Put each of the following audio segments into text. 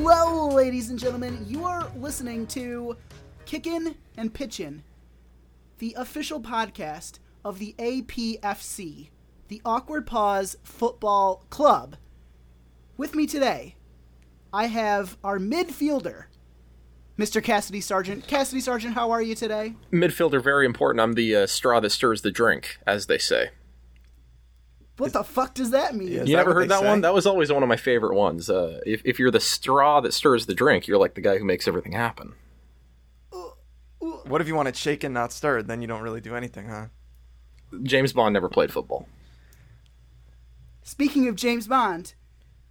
Hello, ladies and gentlemen. You are listening to Kickin' and Pitchin', the official podcast of the APFC, the Awkward Pause Football Club. With me today, I have our midfielder, Mr. Cassidy Sergeant. Cassidy Sergeant, how are you today? Midfielder, very important. I'm the straw that stirs the drink, as they say. What the fuck does that mean? Yeah, you never heard that one? That was always one of my favorite ones. If you're the straw that stirs the drink, you're like the guy who makes everything happen. What if you want it shaken, not stirred? Then you don't really do anything, huh? James Bond never played football. Speaking of James Bond,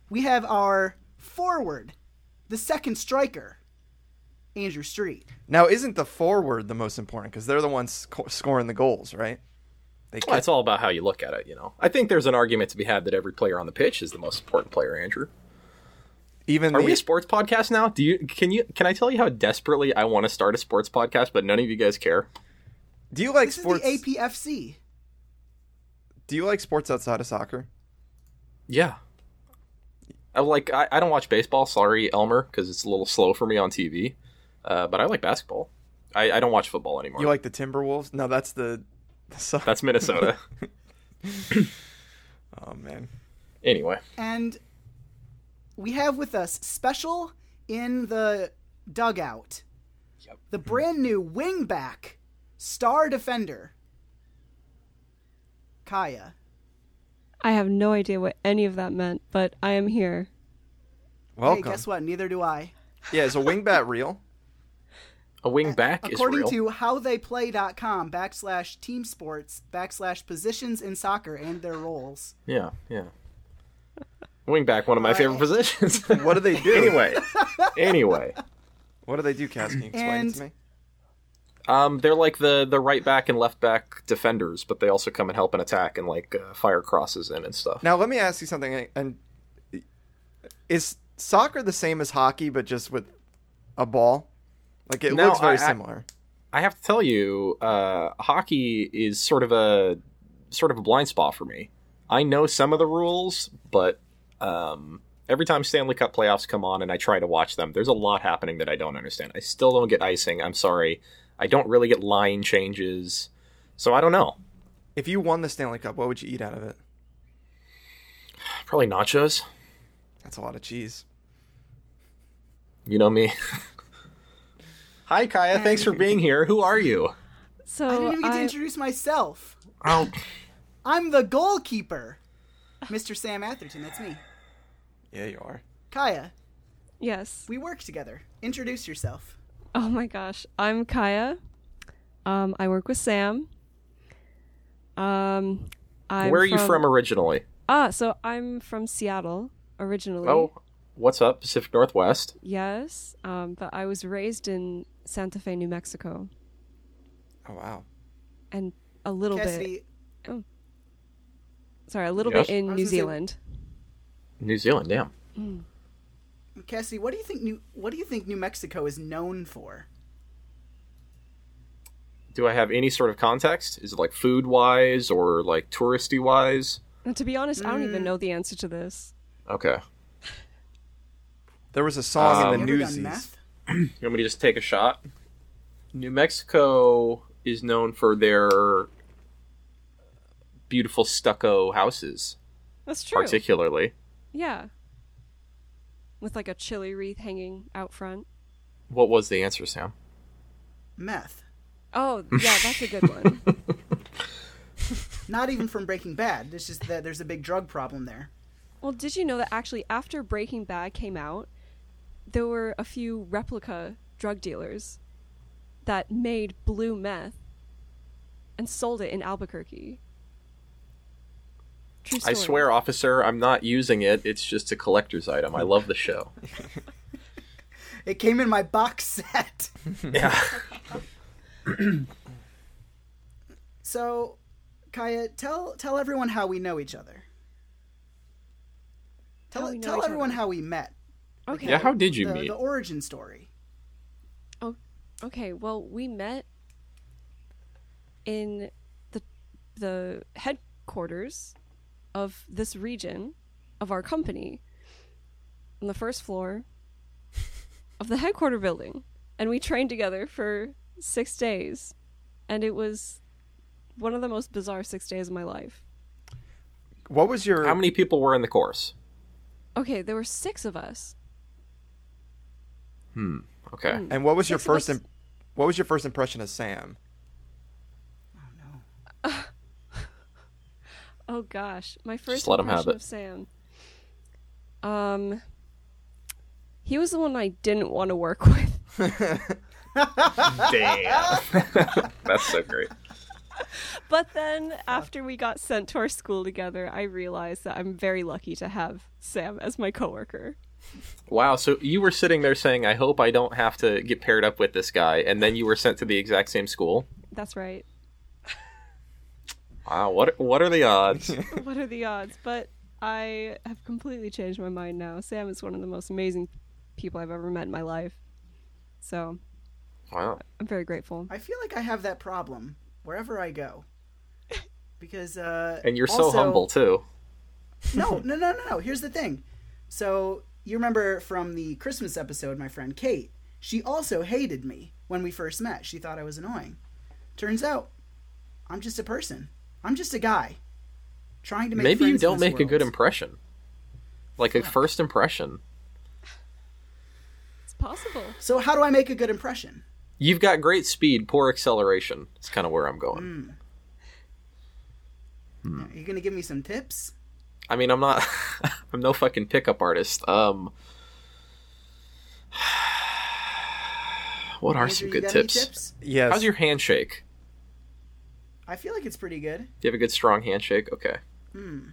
we have our forward, the second striker, Andrew Street. Now, isn't the forward the most important? Because they're the ones scoring the goals, right? Well, it's all about how you look at it, you know. I think there's an argument to be had that every player on the pitch is the most important player, Andrew. Are we a sports podcast now? Can I tell you how desperately I want to start a sports podcast, but none of you guys care? Do you like sports? This is the APFC. Do you like sports outside of soccer? Yeah. I don't watch baseball. Sorry, Elmer, because it's a little slow for me on TV. But I like basketball. I don't watch football anymore. You like the Timberwolves? No, that's the... That's Minnesota. Oh, man. Anyway. And we have with us Special in the Dugout, yep, the brand new wingback star defender, Kaya. I have no idea what any of that meant, but I am here. Welcome. Hey, guess what? Neither do I. Yeah, is a wingback real? A wing back is real. According to howtheyplay.com/teamsports/positions in soccer and their roles. Yeah, yeah. Wing back, one of my favorite positions. What do they do? Anyway. What do they do, Cass? Can you explain it to me? They're like the right back and left back defenders, but they also come and help and attack and like fire crosses in and stuff. Now, let me ask you something. And is soccer the same as hockey, but just with a ball? Like, it looks very similar. I have to tell you, hockey is sort of a blind spot for me. I know some of the rules, but every time Stanley Cup playoffs come on and I try to watch them, there's a lot happening that I don't understand. I still don't get icing. I'm sorry. I don't really get line changes. So I don't know. If you won the Stanley Cup, what would you eat out of it? Probably nachos. That's a lot of cheese. You know me. Hi, Kaya. Thanks for being here. Who are you? So I didn't even get to introduce myself. Oh. I'm the goalkeeper, Mr. Sam Atherton. That's me. Yeah, you are. Kaya. Yes. We work together. Introduce yourself. Oh, my gosh. I'm Kaya. I work with Sam. Where are you from originally? So I'm from Seattle originally. Oh, what's up, Pacific Northwest? Yes, but I was raised in Santa Fe, New Mexico. Oh, wow. And a little bit... Oh, sorry, a little bit in New Zealand. New Zealand, damn. Mm. Cassidy, what do you think New Mexico is known for? Do I have any sort of context? Is it like food-wise or like touristy-wise? And to be honest, I don't even know the answer to this. Okay. There was a song in the Newsies. You want me to just take a shot? New Mexico is known for their beautiful stucco houses. That's true. Particularly. Yeah. With like a chili wreath hanging out front. What was the answer, Sam? Meth. Oh, yeah, that's a good one. Not even from Breaking Bad. It's just that there's a big drug problem there. Well, did you know that actually after Breaking Bad came out, there were a few replica drug dealers that made blue meth and sold it in Albuquerque. True story. I swear, officer, I'm not using it. It's just a collector's item. I love the show. It came in my box set. Yeah. So, Kaya, tell everyone how we know each other. Tell everyone how we met. Okay. Yeah, how did you meet? The origin story. Oh, okay. Well, we met in the headquarters of this region of our company on the first floor of the headquarter building. And we trained together for 6 days. And it was one of the most bizarre 6 days of my life. What was your... How many people were in the course? Okay, there were 6 of us. Okay. And what was your first impression of Sam? Oh, no. Oh, gosh. My first impression of Sam. He was the one I didn't want to work with. Damn. That's so great. But then after we got sent to our school together, I realized that I'm very lucky to have Sam as my coworker. Wow. So you were sitting there saying, I hope I don't have to get paired up with this guy. And then you were sent to the exact same school. That's right. Wow. What are the odds? What are the odds? But I have completely changed my mind now. Sam is one of the most amazing people I've ever met in my life. So wow. I'm very grateful. I feel like I have that problem wherever I go. Because and you're also, so humble too. No. Here's the thing. So you remember from the Christmas episode, my friend Kate, she also hated me when we first met. She thought I was annoying. Turns out, I'm just a person. I'm just a guy trying to make friends in this world. Maybe you don't make a good impression. Like a first impression. It's possible. So how do I make a good impression? You've got great speed, poor acceleration. That's kind of where I'm going. Are you going to give me some tips? I mean, I'm not... I'm no fucking pickup artist. What are some good tips? Yes. How's your handshake? I feel like it's pretty good. Do you have a good, strong handshake? Okay.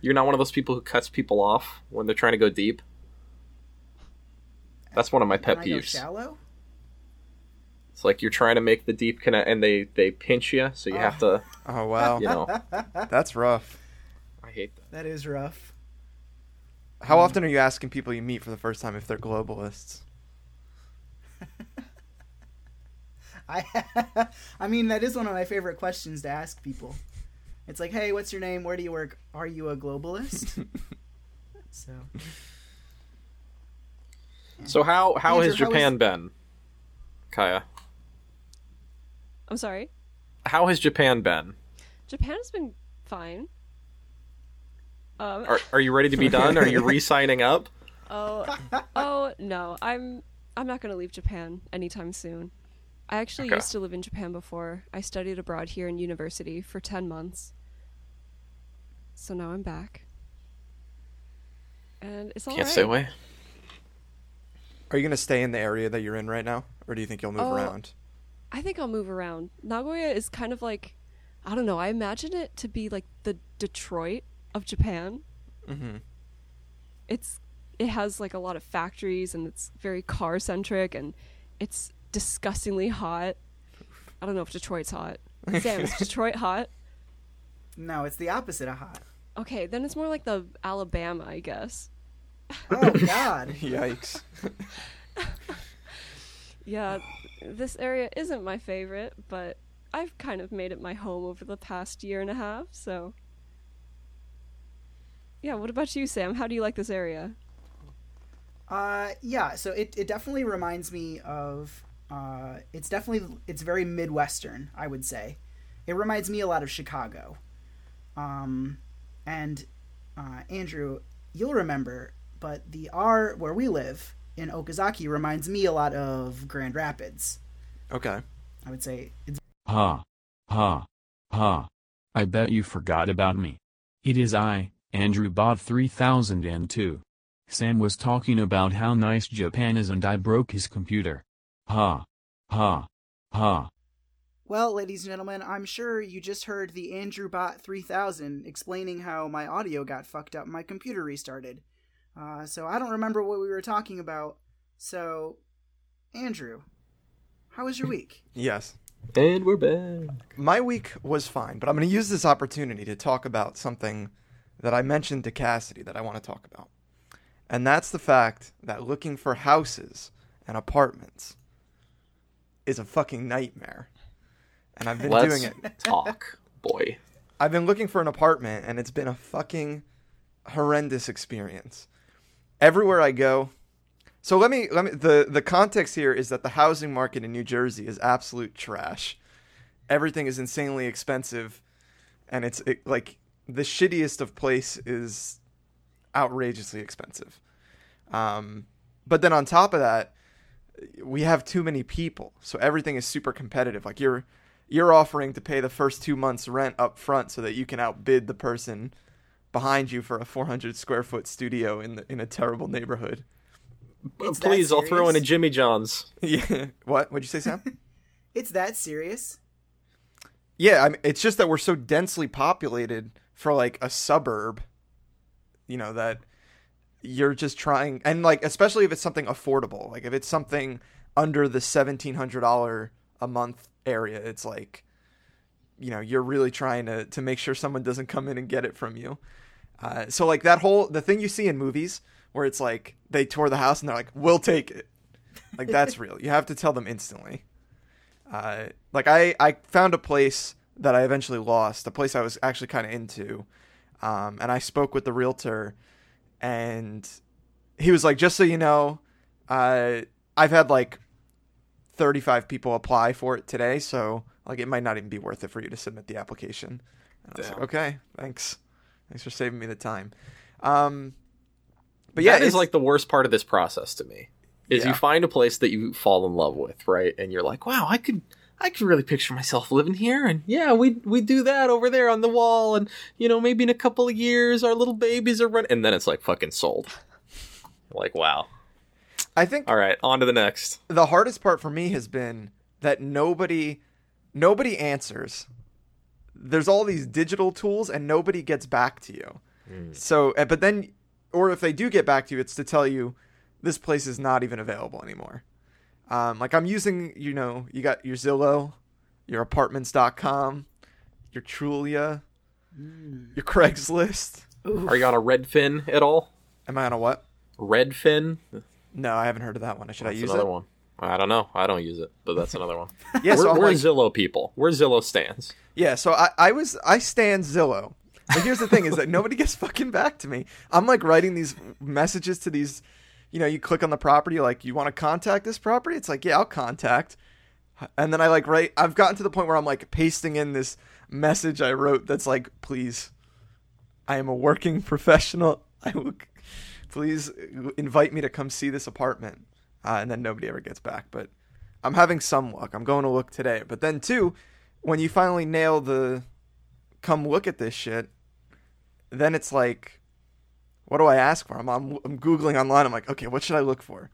You're not one of those people who cuts people off when they're trying to go deep? That's one of my pet peeves. Go shallow? It's like you're trying to make the deep connect, and they pinch you, so you have to... Oh, wow. You know. That's rough. I hate that. That is rough. How often are you asking people you meet for the first time if they're globalists? I mean, that is one of my favorite questions to ask people. It's like, hey, what's your name? Where do you work? Are you a globalist? So how Andrew, has Japan been, Kaya? I'm sorry? How has Japan been? Japan has been fine. Are you ready to be done? Are you re-signing up? Oh no! I'm not going to leave Japan anytime soon. I actually used to live in Japan before. I studied abroad here in university for 10 months. So now I'm back, and it's all right. Can't stay away. Are you going to stay in the area that you're in right now, or do you think you'll move around? I think I'll move around. Nagoya is kind of like, I don't know. I imagine it to be like the Detroit of Japan. It has like a lot of factories, and it's very car centric, and it's disgustingly hot. I don't know if Detroit's hot. Sam, is Detroit hot? No, it's the opposite of hot. Okay, then it's more like the Alabama, I guess. Oh God! Yikes. Yeah, this area isn't my favorite, but I've kind of made it my home over the past year and a half, so. Yeah, what about you, Sam? How do you like this area? Yeah, so it definitely reminds me of, it's very Midwestern, I would say. It reminds me a lot of Chicago. And Andrew, you'll remember, but the R where we live in Okazaki reminds me a lot of Grand Rapids. Okay. I would say it's... I bet you forgot about me. It is I. Andrew bought 3002. Sam was talking about how nice Japan is and I broke his computer. Well, ladies and gentlemen, I'm sure you just heard the Andrew bought 3000 explaining how my audio got fucked up and my computer restarted. So I don't remember what we were talking about. So, Andrew, how was your week? Yes. And we're back. My week was fine, but I'm going to use this opportunity to talk about something that I mentioned to Cassidy that I want to talk about. And that's the fact that looking for houses and apartments is a fucking nightmare. And I've been doing it. Let's talk, boy. I've been looking for an apartment, and it's been a fucking horrendous experience. Everywhere I go, So let me the context here is that the housing market in New Jersey is absolute trash. Everything is insanely expensive, and it's like the shittiest of place is outrageously expensive. But then on top of that, we have too many people, so everything is super competitive. Like you're offering to pay the first 2 months rent up front so that you can outbid the person behind you for a 400 square foot studio in a terrible neighborhood. It's please, I'll throw in a Jimmy John's. Yeah. What? What'd you say, Sam? It's that serious? Yeah, I mean, it's just that we're so densely populated for like a suburb, you know, that you're just trying, and like especially if it's something affordable, like if it's something under the $1,700 a month area, it's like, you know, you're really trying to make sure someone doesn't come in and get it from you. So like that whole the thing you see in movies where it's like they tore the house and they're like, we'll take it. Like that's real. You have to tell them instantly. Like I found a place that I eventually lost, a place I was actually kind of into. And I spoke with the realtor and he was like, just so you know, I've had like 35 people apply for it today. So like, it might not even be worth it for you to submit the application. And I was like, okay, thanks. Thanks for saving me the time. But yeah, that is like the worst part of this process to me is you find a place that you fall in love with, right? And you're like, wow, I could really picture myself living here. And yeah, we do that over there on the wall. And, you know, maybe in a couple of years, our little babies are running. And then it's like fucking sold. Like, wow. I think. All right, on to the next. The hardest part for me has been that nobody answers. There's all these digital tools and nobody gets back to you. Mm. So, but then. Or if they do get back to you, it's to tell you this place is not even available anymore. Like I'm using, you know, you got your Zillow, your apartments.com, your Trulia, your Craigslist. Oof. Are you on a Redfin at all? Am I on a what? Redfin? No, I haven't heard of that one. Should I use another it? One. I don't know. I don't use it, but that's another one. Yeah, so we're like, Zillow people. We're Zillow stans. Yeah, so I stan Zillow. But here's the thing is that nobody gets fucking back to me. I'm like writing these messages to these, you know, you click on the property, like you want to contact this property? It's like, yeah, I'll contact. And then I like write, I've gotten to the point where I'm like pasting in this message I wrote that's like, please, I am a working professional. I will please invite me to come see this apartment. And then nobody ever gets back, but I'm having some luck. I'm going to look today. But then too, when you finally nail the come look at this shit, then it's like, what do I ask for? I'm Googling online. I'm like, okay, what should I look for?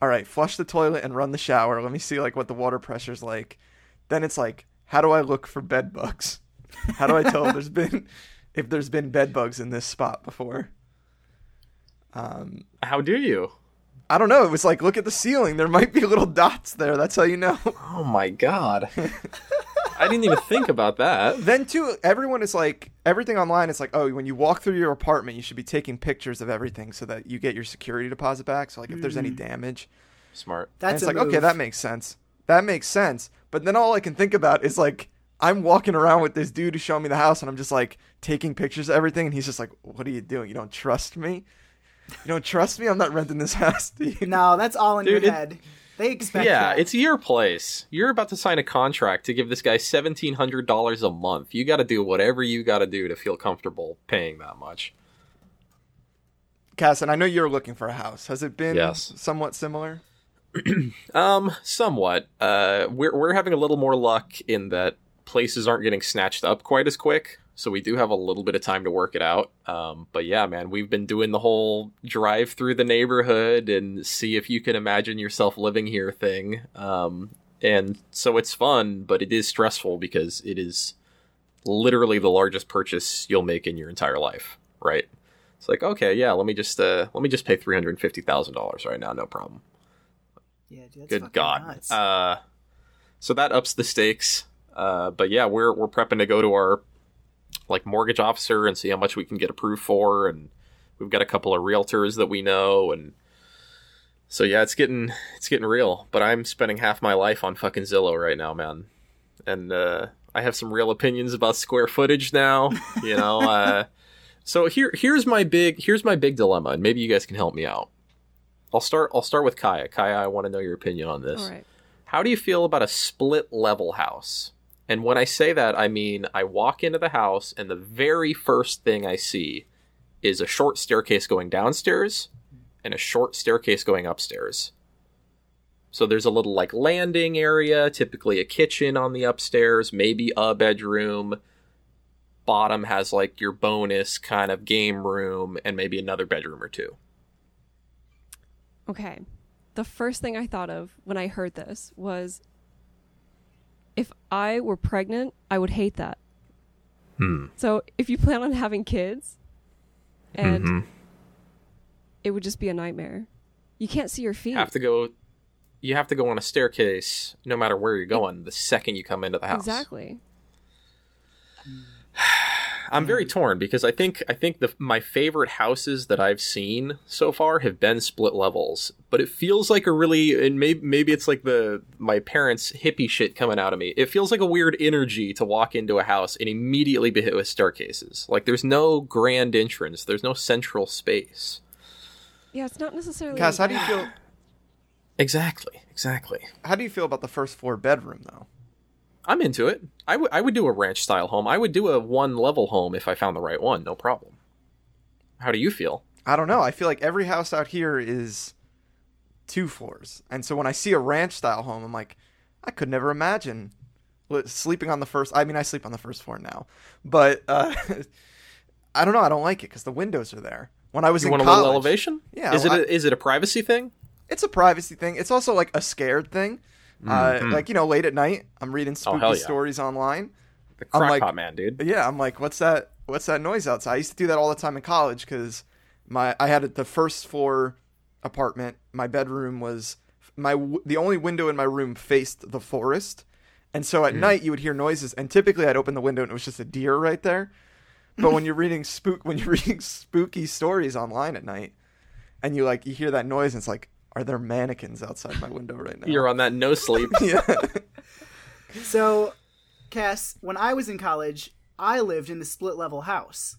All right, flush the toilet and run the shower. Let me see like what the water pressure's like. Then it's like, how do I look for bed bugs? How do I tell if there's been bed bugs in this spot before? How do you? I don't know. It was like, look at the ceiling. There might be little dots there. That's how you know. Oh my God. I didn't even think about that. Then, too, everyone is like, everything online is like, oh, when you walk through your apartment, you should be taking pictures of everything so that you get your security deposit back. So, like, if there's any damage. Smart. That's and it's like, move. Okay, that makes sense. That makes sense. But then all I can think about is, like, I'm walking around with this dude who's showing me the house, and I'm just, like, taking pictures of everything. And he's just like, what are you doing? You don't trust me? You don't trust me? I'm not renting this house to you. No, that's all in your head. They expect that. It's your place. You're about to sign a contract to give this guy $1,700 a month. You got to do whatever you got to do to feel comfortable paying that much. Cass, and I know you're looking for a house. Has it been somewhat similar? Somewhat. We're having a little more luck in that places aren't getting snatched up quite as quick. So we do have a little bit of time to work it out. But yeah, man, we've been doing the whole drive through the neighborhood and see if you can imagine yourself living here thing. And so it's fun, but it is stressful because it is literally the largest purchase you'll make in your entire life, right? It's like, okay, yeah, let me just pay $350,000 right now, no problem. Yeah, dude, that's good God. Nuts. So that ups the stakes. But yeah, we're prepping to go to our like mortgage officer and see how much we can get approved for, and we've got a couple of realtors that we know, and so yeah, it's getting real. But I'm spending half my life on fucking Zillow right now, man, and I have some real opinions about square footage now, you know. So here's my big dilemma, and maybe you guys can help me out. I'll start with Kaya. Kaya, I want to know your opinion on this. All right. How do you feel about a split level house? And when I say that, I mean I walk into the house and the very first thing I see is a short staircase going downstairs and a short staircase going upstairs. So there's a little like landing area, typically a kitchen on the upstairs, maybe a bedroom. Bottom has like your bonus kind of game room and maybe another bedroom or two. Okay. The first thing I thought of when I heard this was if I were pregnant, I would hate that. So if you plan on having kids and it would just be a nightmare. You can't see your feet. You have to go on a staircase no matter where you're going the second you come into the house. Exactly. I'm very torn because I think my favorite houses that I've seen so far have been split levels, but it feels like a really, and maybe it's like my parents' hippie shit coming out of me. It feels like a weird energy to walk into a house and immediately be hit with staircases. Like there's no grand entrance. There's no central space. Yeah, it's not necessarily. Cass, how do you feel? Exactly. How do you feel about the first floor bedroom, though? I'm into it. I would do a ranch-style home. I would do a one-level home if I found the right one, no problem. How do you feel? I don't know. I feel like every house out here is two floors. And so when I see a ranch-style home, I'm like, I could never imagine sleeping on the first... I mean, I sleep on the first floor now. But I don't know. I don't like it because the windows are there. When I was in college... You want a little elevation? Yeah. Is it a privacy thing? It's a privacy thing. It's also like a scared thing. Like, you know, late at night, I'm reading spooky stories online. The crockpot like, man, dude. Yeah, I'm like, what's that noise outside? I used to do that all the time in college because I had the first floor apartment. My bedroom was the only window in my room faced the forest. And so at night you would hear noises. And typically I'd open the window and it was just a deer right there. But when you're reading spooky stories online at night and you hear that noise and it's like, are there mannequins outside my window right now? You're on that no sleep. Yeah. So, Cass, when I was in college, I lived in the split level house.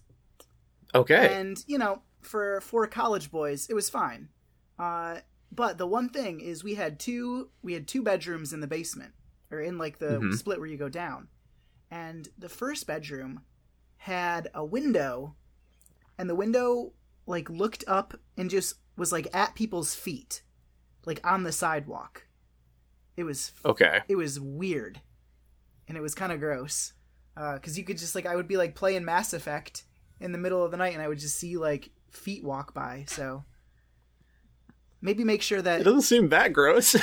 Okay. And, you know, for four college boys, it was fine. But the one thing is we had two bedrooms in the basement or in like the split where you go down. And the first bedroom had a window and the window like looked up and just was like at people's feet, like on the sidewalk. It was okay. It was weird, and it was kind of gross, because you could just like I would be like playing Mass Effect in the middle of the night, and I would just see like feet walk by. So maybe make sure that it doesn't seem that gross.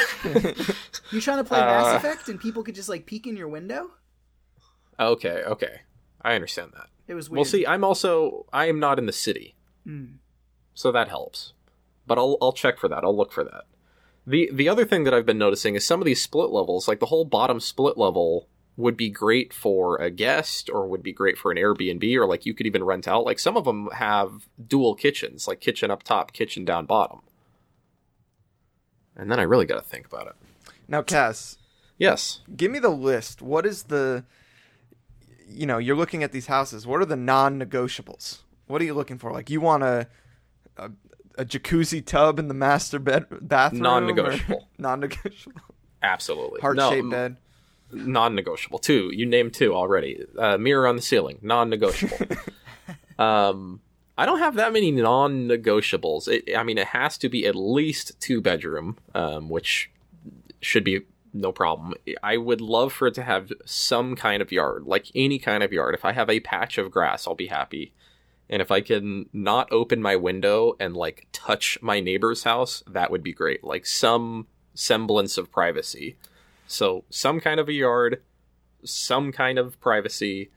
You trying to play Mass Effect, and people could just like peek in your window. Okay, I understand that. It was weird. Well, see, I am not in the city, so that helps. But I'll check for that. I'll look for that. The other thing that I've been noticing is some of these split levels, like the whole bottom split level would be great for a guest or would be great for an Airbnb or like you could even rent out. Like some of them have dual kitchens, like kitchen up top, kitchen down bottom. And then I really got to think about it. Now, Cass. Yes. Give me the list. What is the, you know, you're looking at these houses. What are the non-negotiables? What are you looking for? Like you want a jacuzzi tub in the master bathroom? Non-negotiable. Non-negotiable. Absolutely. Heart-shaped bed. Non-negotiable. Two. You named two already. Mirror on the ceiling. Non-negotiable. I don't have that many non-negotiables. It has to be at least two-bedroom, which should be no problem. I would love for it to have some kind of yard, like any kind of yard. If I have a patch of grass, I'll be happy. And if I can not open my window and, like, touch my neighbor's house, that would be great. Like, some semblance of privacy. So, some kind of a yard, some kind of privacy,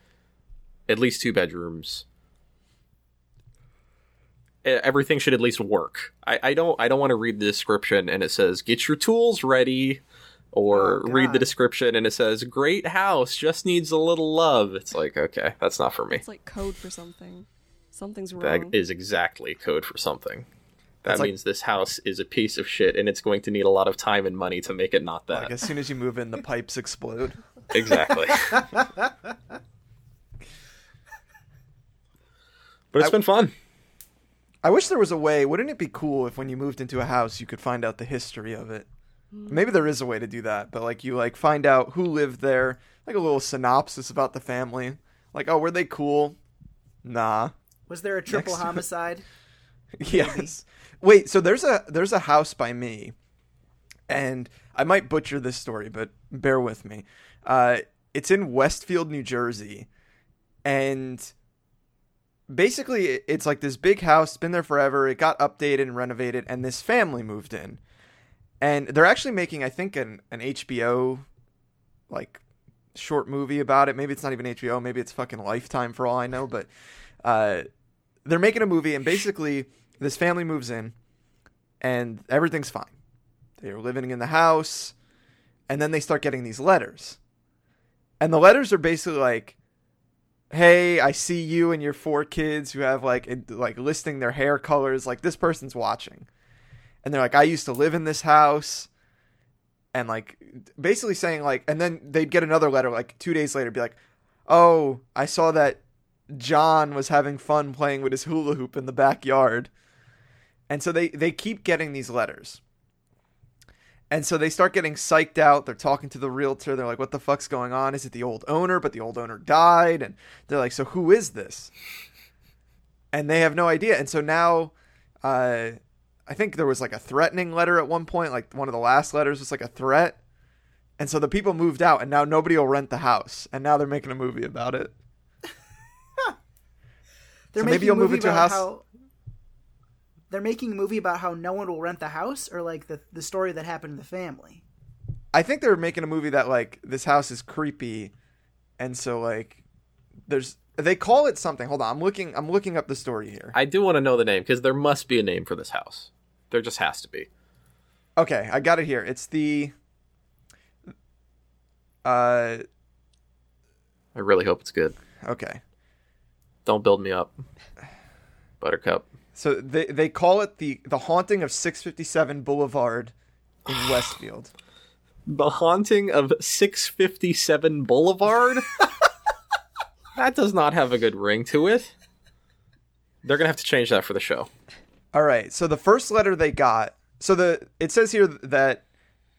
at least two bedrooms. Everything should at least work. I don't want to read the description and it says, get your tools ready. Or read the description and it says, great house, just needs a little love. It's like, okay, that's not for me. It's like code for something. Something's wrong. That is exactly code for something. That means this house is a piece of shit, and it's going to need a lot of time and money to make it not that. Like as soon as you move in, the pipes explode. Exactly. But it's been fun. I wish there was a way. Wouldn't it be cool if when you moved into a house, you could find out the history of it? Maybe there is a way to do that, but like you like find out who lived there, like a little synopsis about the family. Like, oh, were they cool? Nah. Was there a triple homicide? Yes. Wait, so there's a house by me, and I might butcher this story, but bear with me. It's in Westfield, New Jersey, and basically it's like this big house, been there forever. It got updated and renovated, and this family moved in. And they're actually making, I think, an HBO, like, short movie about it. Maybe it's not even HBO. Maybe it's fucking Lifetime for all I know. But they're making a movie, and basically this family moves in, and everything's fine. They're living in the house, and then they start getting these letters. And the letters are basically like, hey, I see you and your four kids who have, like listing their hair colors. Like, this person's watching. And they're like, I used to live in this house. And like, basically saying like, and then they'd get another letter like 2 days later, be like, oh, I saw that John was having fun playing with his hula hoop in the backyard. And so they keep getting these letters. And so they start getting psyched out. They're talking to the realtor. They're like, what the fuck's going on? Is it the old owner? But the old owner died. And they're like, so who is this? And they have no idea. And so now, I think there was like a threatening letter at one point, like one of the last letters was like a threat. And so the people moved out, and now nobody will rent the house. And now they're making a movie about it. So maybe you'll move into a house. They're making a movie about how no one will rent the house, or like the story that happened to the family. I think they're making a movie that like this house is creepy. And so like they call it something. Hold on. I'm looking up the story here. I do want to know the name, because there must be a name for this house. There just has to be. Okay, I got it here. It's the... I really hope it's good. Okay. Don't build me up, Buttercup. So they call it the Haunting of 657 Boulevard in Westfield. The Haunting of 657 Boulevard? That does not have a good ring to it. They're going to have to change that for the show. All right. So the first letter they got. So it says here that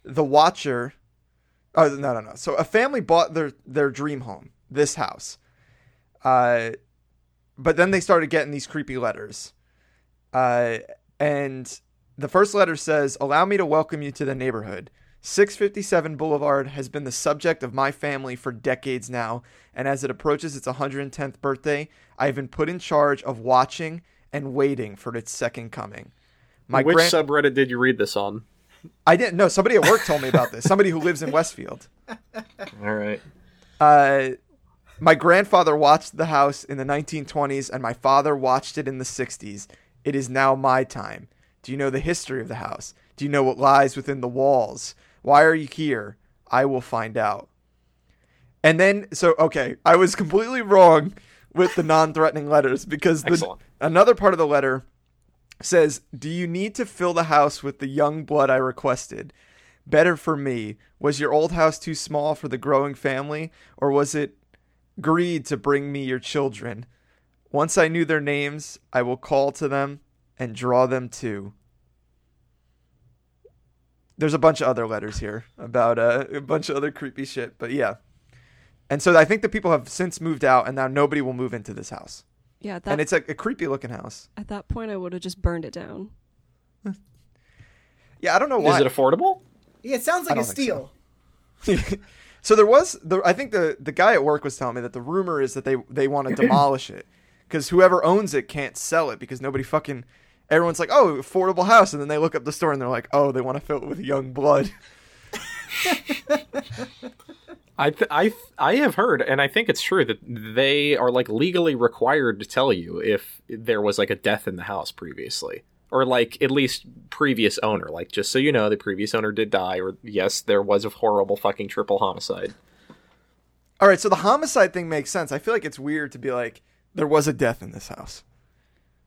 the watcher. Oh, no. So a family bought their dream home, this house. But then they started getting these creepy letters. And the first letter says, allow me to welcome you to the neighborhood. 657 Boulevard has been the subject of my family for decades now, and as it approaches its 110th birthday, I've been put in charge of watching and waiting for its second coming. Which subreddit did you read this on? I didn't know. Somebody at work told me about this. Somebody who lives in Westfield. All right. My grandfather watched the house in the 1920s, and my father watched it in the 60s. It is now my time. Do you know the history of the house? Do you know what lies within the walls? Why are you here? I will find out. And then, so, okay, I was completely wrong with the non-threatening letters, because another part of the letter says, do you need to fill the house with the young blood I requested? Better for me. Was your old house too small for the growing family, or was it greed to bring me your children? Once I knew their names, I will call to them and draw them too. There's a bunch of other letters here about a bunch of other creepy shit, but yeah. And so I think the people have since moved out, and now nobody will move into this house. Yeah, and it's a creepy looking house. At that point, I would have just burned it down. Yeah, I don't know why. Is it affordable? Yeah, it sounds like a steal. So. So there was, I think the guy at work was telling me that the rumor is that they want to demolish it, because whoever owns it can't sell it, because nobody fucking... Everyone's like, oh, affordable house. And then they look up the store and they're like, oh, they want to fill it with young blood. I have heard, and I think it's true, that they are like legally required to tell you if there was like a death in the house previously, or like at least previous owner. Like, just so you know, the previous owner did die, or yes, there was a horrible fucking triple homicide. All right. So the homicide thing makes sense. I feel like it's weird to be like, there was a death in this house.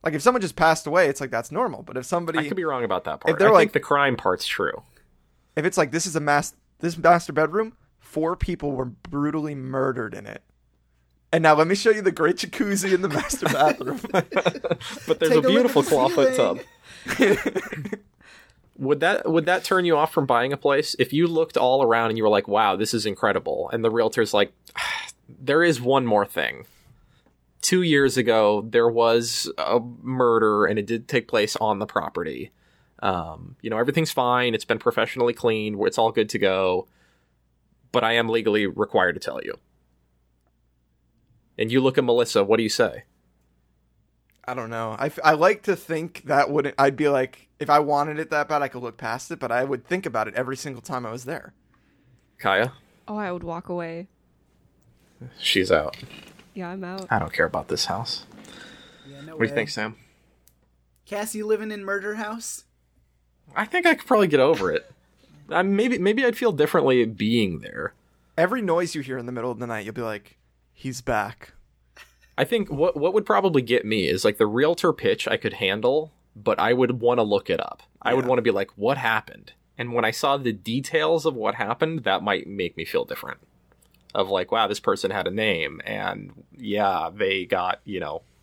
Like, if someone just passed away, it's like, that's normal. But if somebody... I could be wrong about that part. If they're I think the crime part's true. If it's like, this is a master bedroom, 4 people were brutally murdered in it. And now let me show you the great jacuzzi in the master bathroom. But there's a beautiful clawfoot tub. Would that turn you off from buying a place? If you looked all around and you were like, wow, this is incredible. And the realtor's like, there is one more thing. 2 years ago, there was a murder and it did take place on the property. Everything's fine. It's been professionally cleaned. It's all good to go. But I am legally required to tell you. And you look at Melissa. What do you say? I don't know. I like to think that wouldn't. I'd be like, if I wanted it that bad, I could look past it. But I would think about it every single time I was there. Kaya? Oh, I would walk away. She's out. Yeah, I'm out. I don't care about this house. Yeah, no way. What do you think, Sam? Cass, you living in Murder House? I think I could probably get over it. Maybe I'd feel differently being there. Every noise you hear in the middle of the night, you'll be like, he's back. I think what would probably get me is like the realtor pitch I could handle, but I would want to look it up. Yeah. I would want to be like, what happened? And when I saw the details of what happened, that might make me feel different. Of like, wow, this person had a name, and yeah, they got,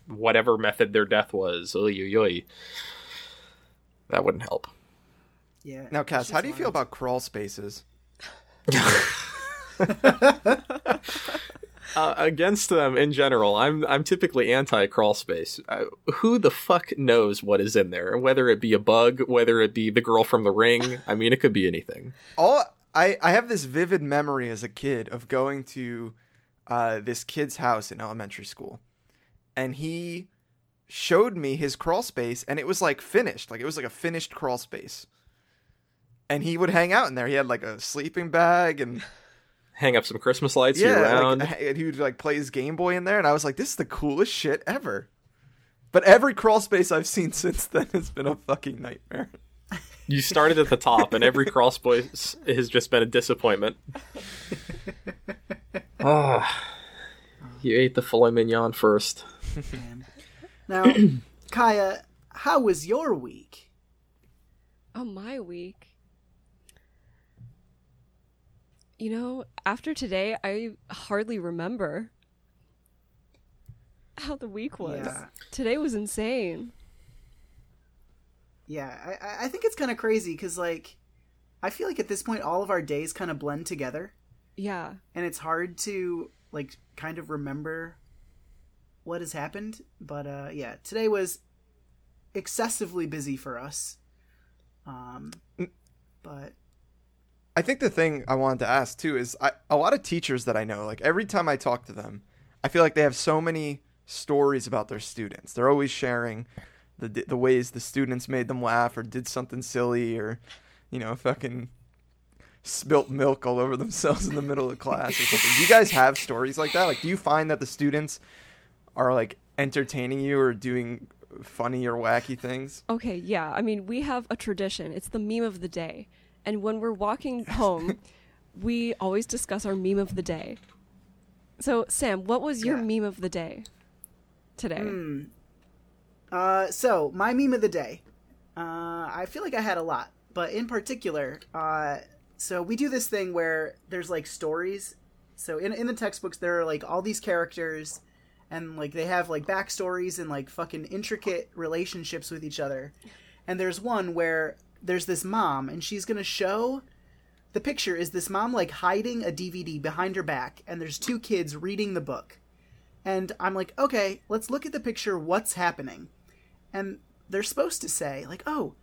whatever method their death was. That wouldn't help. Yeah. Now, Cass, how do you feel about crawl spaces? Against them in general, I'm typically anti crawl space. Who the fuck knows what is in there? Whether it be a bug, whether it be the girl from The Ring. I mean, it could be anything. I have this vivid memory as a kid of going to this kid's house in elementary school. And he showed me his crawl space, and it was like finished. Like it was like a finished crawl space. And he would hang out in there. He had like a sleeping bag and hang up some Christmas lights year-round. He would like play his Game Boy in there. And I was like, this is the coolest shit ever. But every crawl space I've seen since then has been a fucking nightmare. You started at the top, and every crawl space has just been a disappointment. You ate the filet mignon first. Man. Now, Kaya, how was your week? Oh, my week? After today, I hardly remember how the week was. Yeah. Today was insane. Yeah, I think it's kind of crazy because, like, I feel like at this point all of our days kind of blend together. Yeah. And it's hard to, like, kind of remember what has happened. But, yeah, today was excessively busy for us. But I think the thing I wanted to ask, too, is a lot of teachers that I know, like, every time I talk to them, I feel like they have so many stories about their students. They're always sharing the ways the students made them laugh or did something silly or, fucking spilt milk all over themselves in the middle of class or something. Do you guys have stories like that? Like, do you find that the students are, like, entertaining you or doing funny or wacky things? Okay, yeah. I mean, we have a tradition. It's the meme of the day. And when we're walking home, we always discuss our meme of the day. So, Sam, what was your meme of the day today? So my meme of the day, I feel like I had a lot, but in particular, so we do this thing where there's like stories. So in the textbooks, there are like all these characters and like they have like backstories and like fucking intricate relationships with each other. And there's one where there's this mom and she's going to show the picture is this mom like hiding a DVD behind her back. And there's two kids reading the book. And I'm like, okay, let's look at the picture. What's happening? And they're supposed to say, like, oh,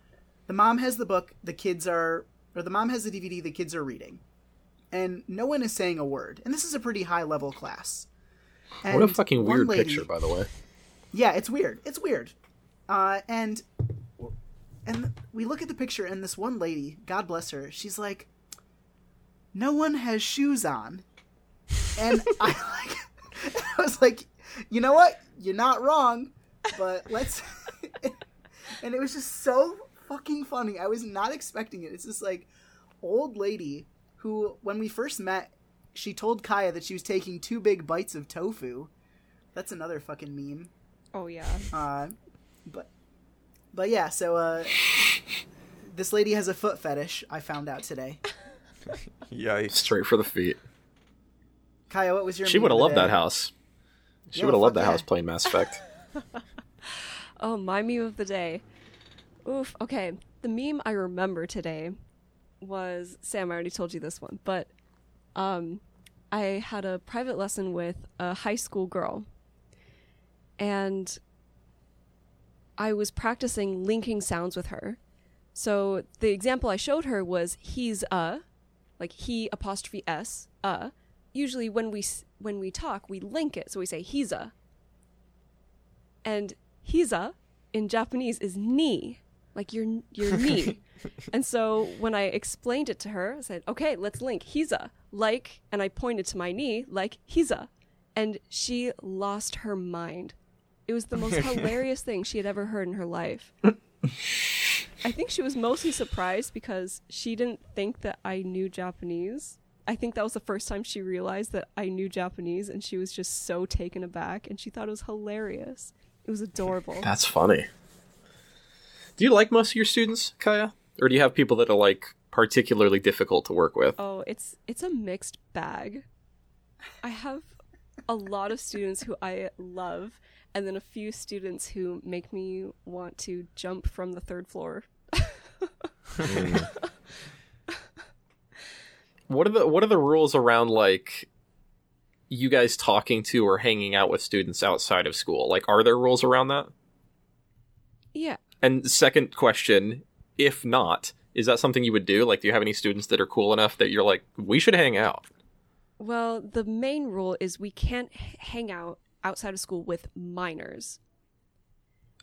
the mom has the book, the mom has the DVD, the kids are reading. And no one is saying a word. And this is a pretty high-level class. And what a fucking weird picture, by the way. Yeah, it's weird. It's weird. And we look at the picture, and this one lady, God bless her, she's like, no one has shoes on. And I was like, you know what? You're not wrong. But let's and it was just so fucking funny. I was not expecting it. It's this like old lady who, when we first met, she told Kaya that she was taking 2 big bites of tofu. That's another fucking meme. Oh yeah. But yeah, so this lady has a foot fetish, I found out today. Yikes. Straight for the feet. Kaya, what was your meme of the day? She would have loved that house. She would have loved that house playing Mass Effect. Oh, my meme of the day. Oof. Okay. The meme I remember today was, Sam, I already told you this one, but I had a private lesson with a high school girl, and I was practicing linking sounds with her. So the example I showed her was he's like he apostrophe s Usually when we talk, we link it. So we say he's a, and he's a in Japanese is ni, like your knee. And so when I explained it to her, I said, okay, let's link he's a, like, and I pointed to my knee, like he's a, and she lost her mind. It was the most hilarious thing she had ever heard in her life. I think she was mostly surprised because she didn't think that I knew Japanese. I think that was the first time she realized that I knew Japanese, and she was just so taken aback, and she thought it was hilarious. It was adorable. That's funny. Do you like most of your students, Kaya? Or do you have people that are, like, particularly difficult to work with? Oh, it's a mixed bag. I have a lot of students who I love, and then a few students who make me want to jump from the third floor. What are the rules around, like, you guys talking to or hanging out with students outside of school? Like, are there rules around that? Yeah. And second question, if not, is that something you would do? Like, do you have any students that are cool enough that you're like, we should hang out? Well, the main rule is we can't hang out outside of school with minors.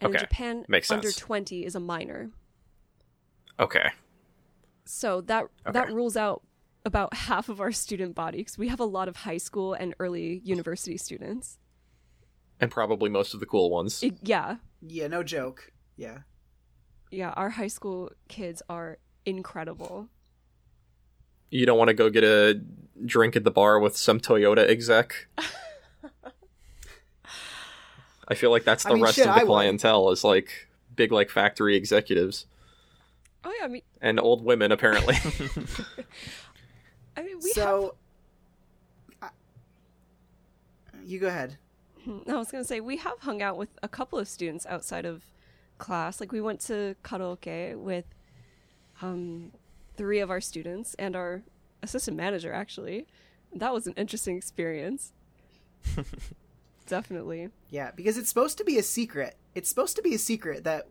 And okay. In Japan, makes sense. Under 20 is a minor. Okay. So that rules out about half of our student body, because we have a lot of high school and early university students. And probably most of the cool ones. Yeah. Yeah, no joke. Yeah. Yeah, our high school kids are incredible. You don't want to go get a drink at the bar with some Toyota exec? I feel like that's the rest of the clientele is, like, big, like, factory executives. Oh, yeah, I mean... And old women, apparently. I mean, you go ahead. I was going to say, we have hung out with a couple of students outside of class. Like, we went to karaoke with three of our students and our assistant manager, actually. That was an interesting experience. Definitely. Yeah, because it's supposed to be a secret. It's supposed to be a secret that,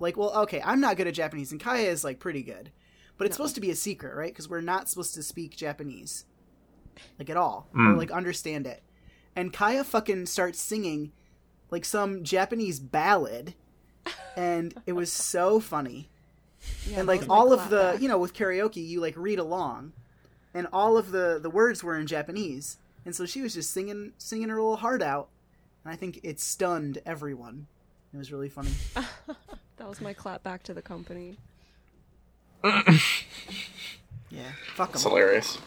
like, well, okay, I'm not good at Japanese, and Kaya is, like, pretty good. But it's supposed to be a secret, right? Because we're not supposed to speak Japanese, like, at all. Or, like, understand it. And Kaya fucking starts singing, like, some Japanese ballad, and it was so funny. Yeah, and, like, all of the, you know, with karaoke, you, like, read along, and all of the words were in Japanese. And so she was just singing her little heart out, and I think it stunned everyone. It was really funny. That was my clap back to the company. Yeah, fuck 'em. That's hilarious.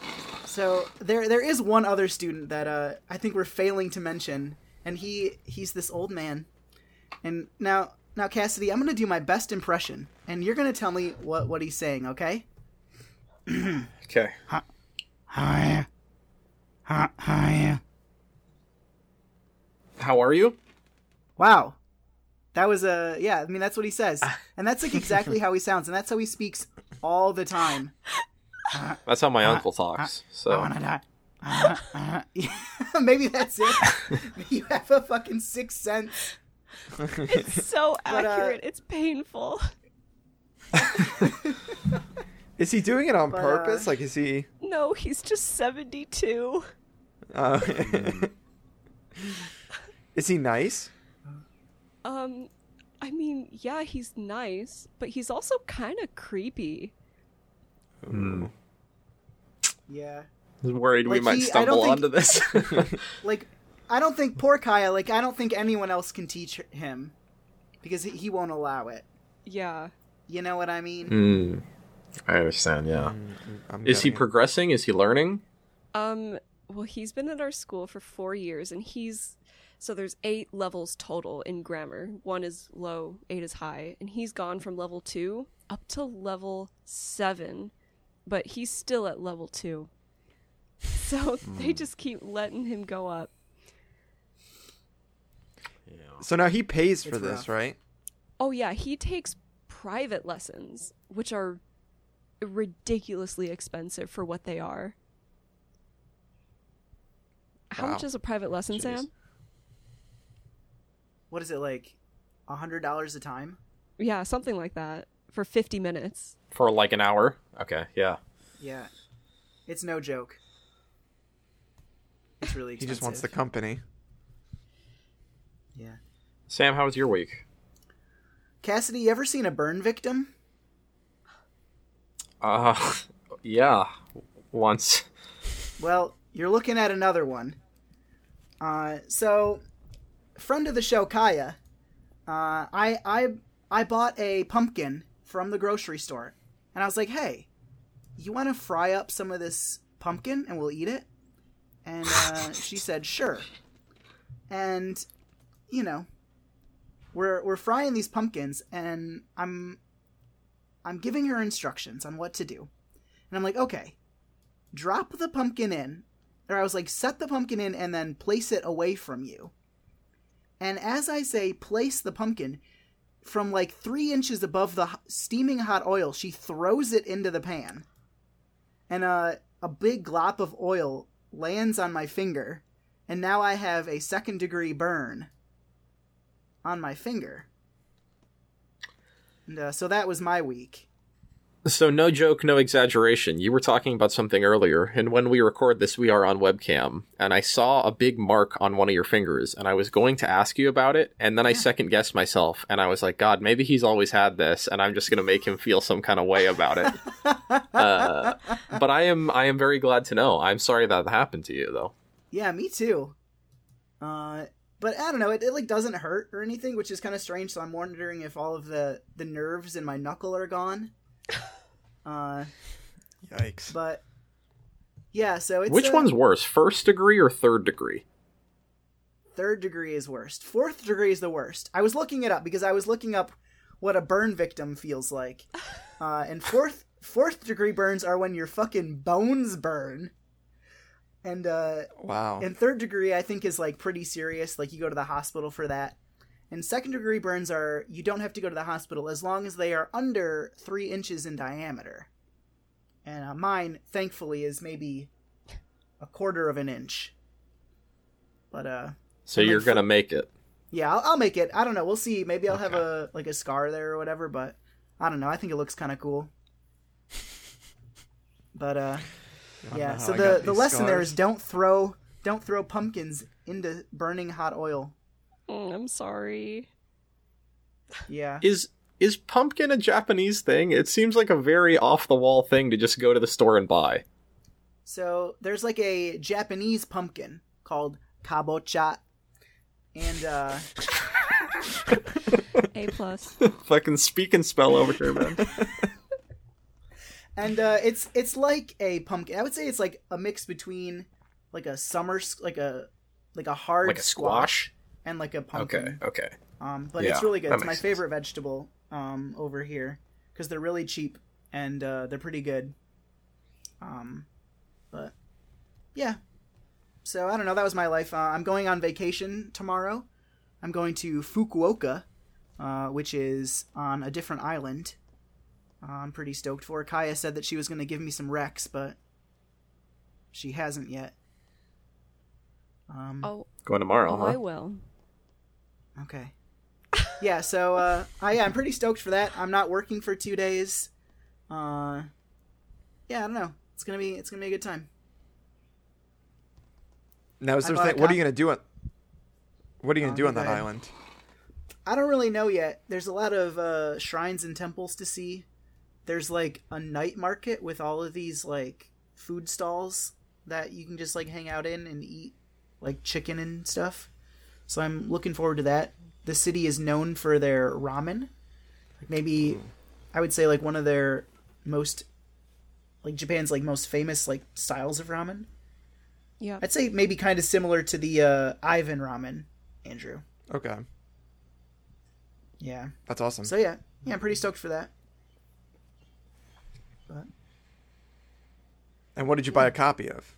So there is one other student that I think we're failing to mention, and he's this old man. And now Cassidy, I'm gonna do my best impression, and you're gonna tell me what he's saying, okay? Okay. Hi. Hi. How are you? Wow. That was I mean, that's what he says. And that's, like, exactly how he sounds. And that's how he speaks all the time. That's how my uncle talks. Maybe that's it. You have a fucking sixth sense. It's so accurate. It's painful. Is he doing it on purpose? Like, is he... No, he's just 72. Is he nice? I mean, yeah, he's nice, but he's also kind of creepy. Mm. Yeah. I was worried, like, we might stumble onto this. Like, I don't think, poor Kaya, like, I don't think anyone else can teach him, because he won't allow it. Yeah. You know what I mean? Mm. I understand, yeah. Is he progressing? Is he learning? Well, he's been at our school for 4 years, and so there's 8 levels total in grammar. 1 is low, 8 is high, and he's gone from level 2 up to level 7, but he's still at level 2. So they just keep letting him go up. Yeah. So now he pays for this, right? Oh, yeah. He takes private lessons, which are ridiculously expensive for what they are. How much is a private lesson, Sam? What is it, like $100 a time? Yeah, something like that for 50 minutes. For like an hour? Okay, yeah. Yeah. It's no joke. It's really expensive. He just wants the company. Yeah. Sam, how was your week? Cassidy, you ever seen a burn victim? Yeah, once. Well, you're looking at another one. So, friend of the show, Kaya, I bought a pumpkin from the grocery store, and I was like, hey, you want to fry up some of this pumpkin and we'll eat it? And she said, sure. And, you know, we're frying these pumpkins, and I'm giving her instructions on what to do. And I'm like, okay, drop the pumpkin in. Or I was like, set the pumpkin in and then place it away from you. And as I say, place the pumpkin from like 3 inches above the steaming hot oil, she throws it into the pan. And a big glop of oil lands on my finger. And now I have a second degree burn on my finger. And, so that was my week. So no joke, no exaggeration. You were talking about something earlier, and when we record this, we are on webcam. And I saw a big mark on one of your fingers, and I was going to ask you about it, and then I second-guessed myself, and I was like, God, maybe he's always had this, and I'm just going to make him feel some kind of way about it. But I am very glad to know. I'm sorry that happened to you, though. Yeah, me too. But I don't know, it like doesn't hurt or anything, which is kind of strange, so I'm wondering if all of the nerves in my knuckle are gone. Yikes. But yeah, so it's which one's worse, first degree or third degree? Third degree is worst. Fourth degree is the worst. I was looking it up because I was looking up what a burn victim feels like. And fourth degree burns are when your fucking bones burn. And wow. And third degree I think is like pretty serious, like you go to the hospital for that. And second degree burns are, you don't have to go to the hospital as long as they are under 3 inches in diameter. And mine, thankfully, is maybe a quarter of an inch. But so you're going to make it. Yeah, I'll make it. I don't know. We'll see. Maybe I'll have a scar there or whatever, but I don't know. I think it looks kind of cool. But yeah, so the lesson scars. There is don't throw pumpkins into burning hot oil. I'm sorry. Yeah. Is pumpkin a Japanese thing? It seems like a very off-the-wall thing to just go to the store and buy. So there's like a Japanese pumpkin called kabocha. And A plus. Fucking speak and spell over here, man. And it's like a pumpkin. I would say it's like a mix between like a summer like a hard like a squash. And like a pumpkin. Okay. But yeah, it's really good. It's my favorite vegetable over here because they're really cheap and they're pretty good. But yeah. So I don't know. That was my life. I'm going on vacation tomorrow. I'm going to Fukuoka, which is on a different island. I'm pretty stoked for it. Kaya said that she was going to give me some recs, but she hasn't yet. Going tomorrow, huh? I will. Okay. Yeah, so I'm pretty stoked for that. I'm not working for 2 days. Yeah, I don't know. It's gonna be a good time. Now, is there what are you gonna do on that island? I don't really know yet. There's a lot of shrines and temples to see. There's like a night market with all of these like food stalls that you can just like hang out in and eat like chicken and stuff. So I'm looking forward to that. The city is known for their ramen. Like maybe I would say like one of their most like Japan's like most famous like styles of ramen. Yeah. I'd say maybe kind of similar to the Ivan ramen, Andrew. Okay. Yeah. That's awesome. So yeah, I'm pretty stoked for that. But... And what did you buy a copy of?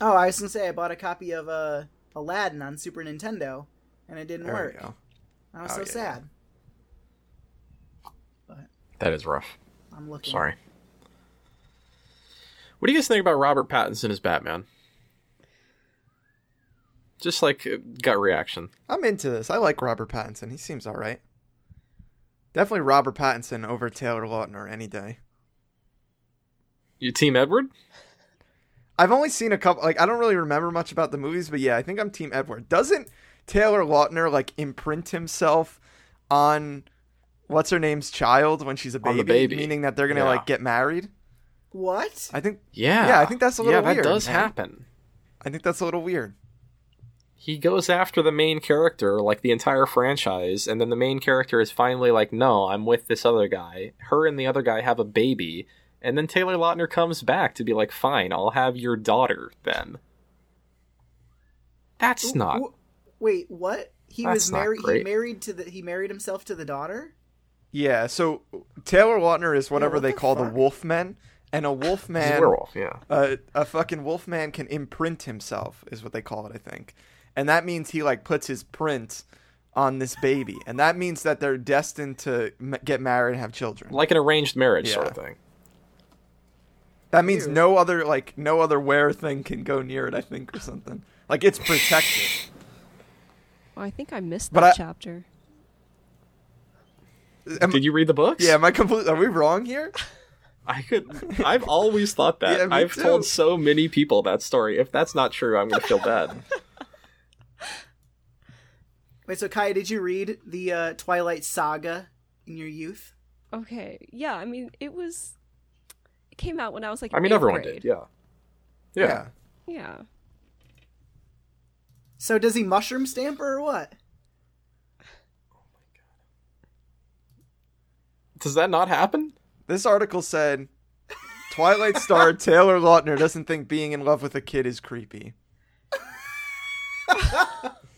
Oh, I was going to say I bought a copy of Aladdin on Super Nintendo, and it didn't work. I was sad. But that is rough. I'm looking. Sorry. What do you guys think about Robert Pattinson as Batman? Just like gut reaction. I'm into this. I like Robert Pattinson. He seems all right. Definitely Robert Pattinson over Taylor Lautner any day. You team Edward? I've only seen a couple. Like, I don't really remember much about the movies, but yeah, I think I'm team Edward. Doesn't Taylor Lautner like imprint himself on what's her name's child when she's a baby, meaning that they're gonna like get married? What? I think. Yeah, I think that's a little weird. Yeah, that does happen. I think that's a little weird. He goes after the main character, like, the entire franchise, and then the main character is finally like, no, I'm with this other guy. Her and the other guy have a baby, and then Taylor Lautner comes back to be like, fine, I'll have your daughter then. That's not... Wait, what? He was married. He married himself to the daughter? Yeah, so Taylor Lautner is whatever they call the Wolfman, and a Wolfman... He's a werewolf, yeah. A fucking Wolfman can imprint himself, is what they call it, I think. And that means he, like, puts his print on this baby. And that means that they're destined to get married and have children. Like an arranged marriage sort of thing. That means no other wear thing can go near it, I think, or something. Like, it's protected. Well, I think I missed that chapter. Did you read the books? Yeah, are we wrong here? I've always thought that. Yeah, I've told so many people that story. If that's not true, I'm going to feel bad. Wait, so Kaya, did you read the Twilight Saga in your youth? Okay, yeah, I mean, it came out when I was like in 8th grade. Everyone did, yeah. Yeah. So does he mushroom stamp her or what? Oh my god. Does that not happen? This article said, Twilight star Taylor Lautner doesn't think being in love with a kid is creepy.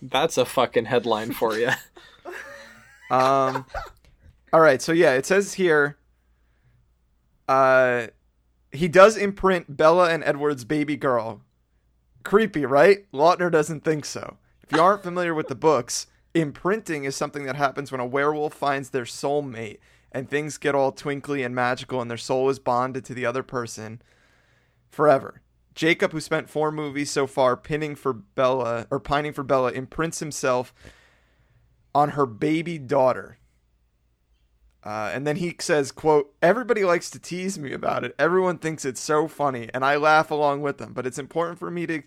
That's a fucking headline for you. All right. So, yeah, it says here he does imprint Bella and Edward's baby girl. Creepy, right? Lautner doesn't think so. If you aren't familiar with the books, imprinting is something that happens when a werewolf finds their soulmate and things get all twinkly and magical and their soul is bonded to the other person forever. Jacob, who spent 4 movies so far pining for Bella, imprints himself on her baby daughter. And then he says, quote, everybody likes to tease me about it. Everyone thinks it's so funny, and I laugh along with them. But it's important for me to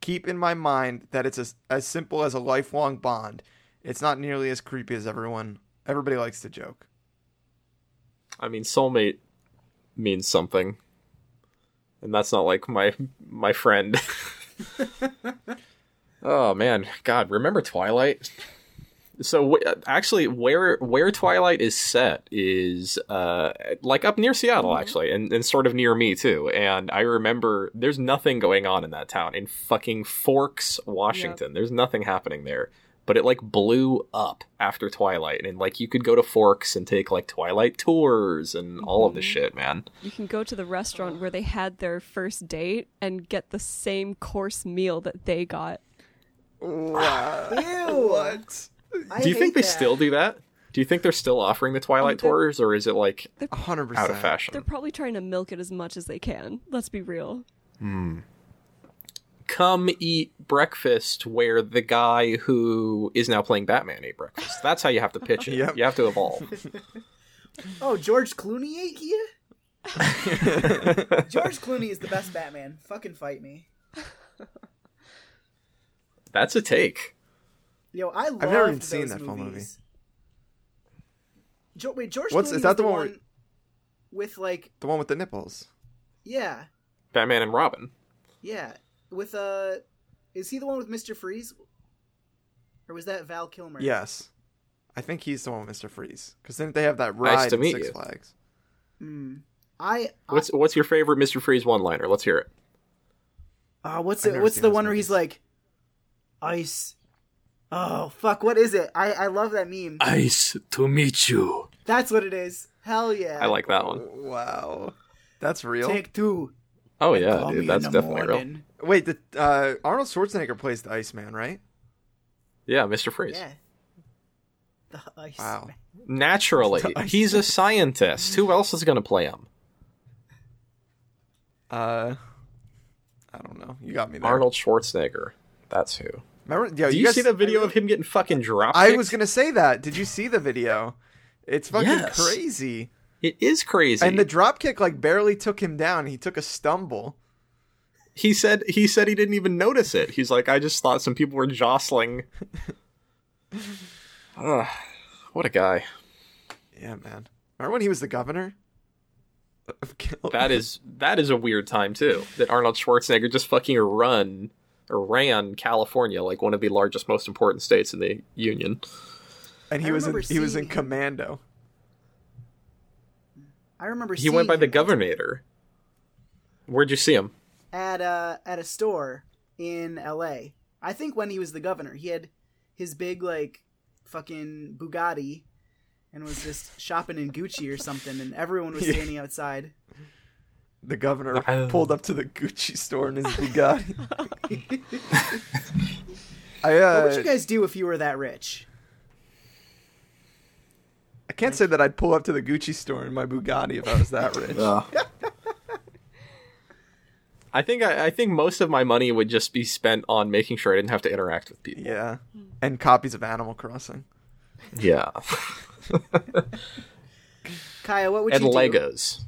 keep in my mind that it's as simple as a lifelong bond. It's not nearly as creepy as everybody likes to joke. I mean, soulmate means something. And that's not like my friend. Oh, man. God, remember Twilight? So, actually, where Twilight is set is, like, up near Seattle, actually, and sort of near me, too. And I remember there's nothing going on in that town. In fucking Forks, Washington. Yep. There's nothing happening there. But it, like, blew up after Twilight. And, like, you could go to Forks and take, like, Twilight tours and all of this shit, man. You can go to the restaurant where they had their first date and get the same course meal that they got. Wow. Ew. What? Do you think they still do that? Do you think they're still offering the Twilight tours? Or is it, like, 100% out of fashion? They're probably trying to milk it as much as they can. Let's be real. Come eat breakfast where the guy who is now playing Batman ate breakfast. That's how you have to pitch it. Yep. You have to evolve. Oh, George Clooney ate here? George Clooney is the best Batman. Fucking fight me. That's a take. Yo, I love I've never even seen that full movie. Wait, George Clooney is that the one with, like... The one with the nipples. Yeah. Batman and Robin. Yeah. With is he the one with Mr. Freeze, or was that Val Kilmer? Yes, I think he's the one with Mr. Freeze. Because didn't they have that ride in Six Flags? What's your favorite Mr. Freeze one-liner? Let's hear it. What's the one where he's like, ice? Oh fuck! What is it? I love that meme. Ice to meet you. That's what it is. Hell yeah! I like that one. Wow, that's real. Take two. Oh yeah, dude, that's definitely real. Wait, Arnold Schwarzenegger plays the Iceman, right? Yeah, Mr. Freeze. Yeah. The Iceman. Wow. Naturally. He's a scientist. Who else is going to play him? I don't know. You got me there. Arnold Schwarzenegger. That's who. Remember, yo, do you guys see the video of him getting fucking dropped? I was going to say that. Did you see the video? It's fucking crazy. It is crazy. And the dropkick like barely took him down. He took a stumble. He said he didn't even notice it. He's like, I just thought some people were jostling. What a guy. Yeah, man. Remember when he was the governor? That is a weird time too. That Arnold Schwarzenegger just fucking ran California, like one of the largest, most important states in the union. And he was in commando. I remember seeing him. He went by the governor. Where'd you see him? At a store in LA. I think when he was the governor, he had his big like fucking Bugatti and was just shopping in Gucci or something, and everyone was standing outside. The governor pulled up to the Gucci store in his Bugatti. What would you guys do if you were that rich? I can't say that I'd pull up to the Gucci store in my Bugatti if I was that rich. I think most of my money would just be spent on making sure I didn't have to interact with people. Yeah. And copies of Animal Crossing. Yeah. Kaya, what would you do? And Legos.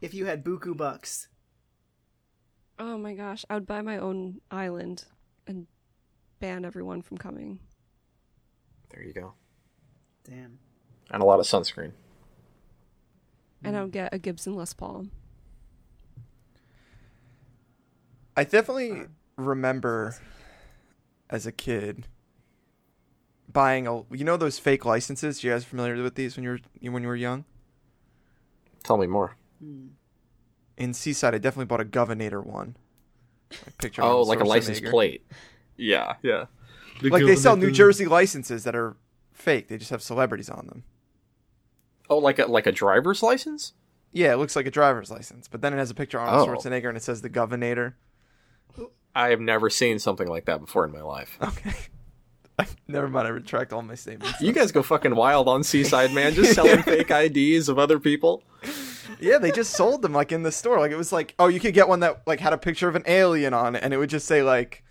If you had buku bucks. Oh my gosh. I would buy my own island and ban everyone from coming. There you go. Damn. And a lot of sunscreen. And I'll get a Gibson Les Paul. I definitely remember as a kid buying those fake licenses. You guys familiar with these when you were young? Tell me more. In Seaside, I definitely bought a Governator one. Like a license plate. Yeah, yeah. Like they sell New Jersey licenses that are fake. They just have celebrities on them. Oh, like a driver's license? Yeah, it looks like a driver's license, but then it has a picture of Arnold Schwarzenegger and it says the Governator. I have never seen something like that before in my life. Okay. Never mind, I retract all my statements. You guys go fucking wild on Seaside, man, just selling fake IDs of other people. Yeah, they just sold them like in the store. Like it was like, you could get one that like had a picture of an alien on it and it would just say like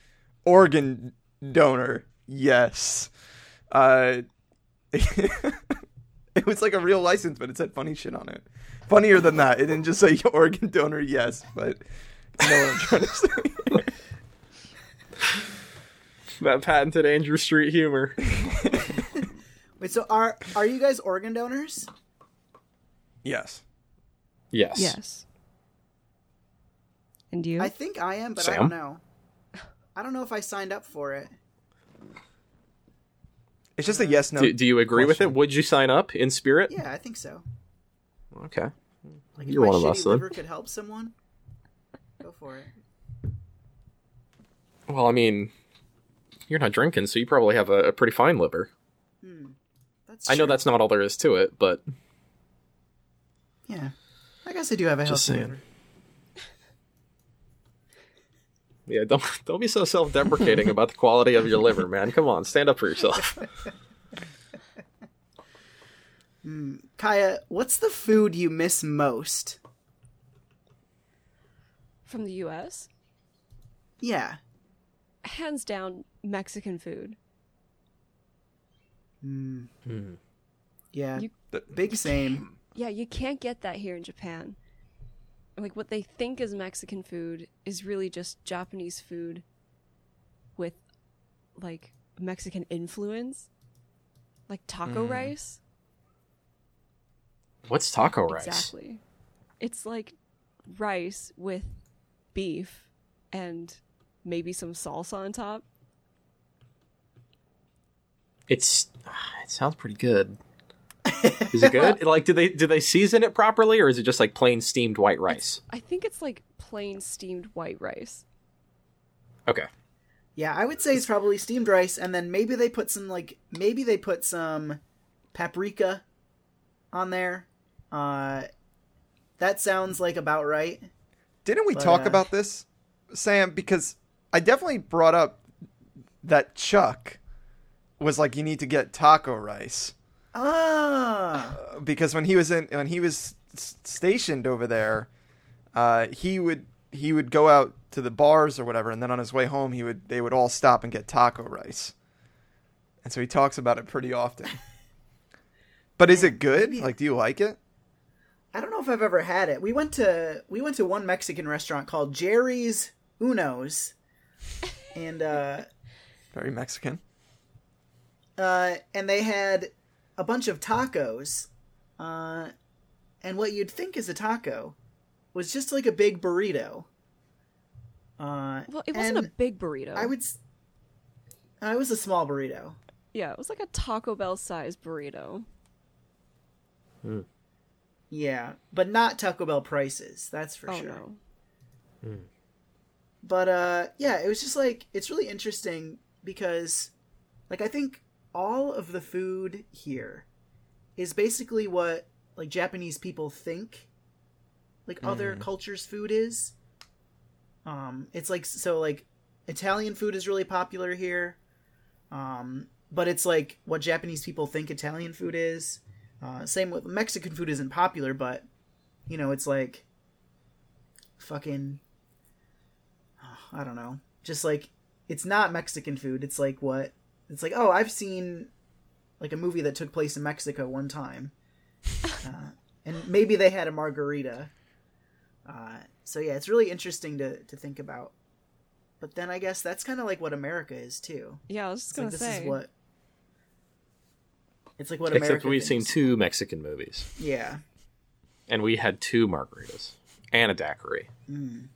organ donor. Yes. It was like a real license, but it said funny shit on it. Funnier than that. It didn't just say organ donor, yes, but you know what I'm trying to say. That patented Andrew Street humor. Wait, so are you guys organ donors? Yes. And you? I think I am, but Sam? I don't know. I don't know if I signed up for it. It's just a yes, no. Do you agree with it? Would you sign up in spirit? Yeah, I think so. Okay. Like, you're one of us, then. If my shitty liver could help someone, go for it. Well, I mean, you're not drinking, so you probably have a pretty fine liver. That's true. I know that's not all there is to it, but... Yeah. I guess I do have a healthy liver. Yeah, don't be so self-deprecating about the quality of your liver, man. Come on, stand up for yourself. Kaya, what's the food you miss most? From the U.S.? Yeah. Hands down, Mexican food. Yeah, big same. Yeah, you can't get that here in Japan. Like, what they think is Mexican food is really just Japanese food with, like, Mexican influence. Like taco rice. What's taco rice? Exactly. It's, like, rice with beef and maybe some salsa on top. It sounds pretty good. Is it good? Like, do they season it properly, or is it just like plain steamed white rice? I think it's like plain steamed white rice. Okay. Yeah, I would say it's probably steamed rice, and then maybe they put some paprika on there. That sounds like about right. Didn't we talk about this, Sam? Because I definitely brought up that Chuck was like, you need to get taco rice. Ah. Because when he was stationed over there, he would go out to the bars or whatever, and then on his way home they would all stop and get taco rice. And so he talks about it pretty often. But is it good? Like, do you like it? I don't know if I've ever had it. We went to one Mexican restaurant called Jerry's Uno's, and very Mexican. And they had a bunch of tacos, and what you'd think is a taco was just like a big burrito. Well, it wasn't a big burrito. It was a small burrito. Yeah, it was like a Taco Bell-sized burrito. Hmm. Yeah, but not Taco Bell prices, that's for sure. No. Mm. But, yeah, it was just like, it's really interesting because, like, I think all of the food here is basically what, like, Japanese people think, like, other cultures' food is. It's like, so, like, Italian food is really popular here, but it's, like, what Japanese people think Italian food is. Same with Mexican food isn't popular, but, you know, it's like fucking, I don't know, just like, it's not Mexican food. It's like what, it's like, oh, I've seen like a movie that took place in Mexico one time. And maybe they had a margarita. So yeah, it's really interesting to think about, but then I guess that's kind of like what America is too. Yeah. I was just going to say, this is what. It's like what America thinks. Except we've seen two Mexican movies. Yeah. And we had two margaritas. And a daiquiri. Mm.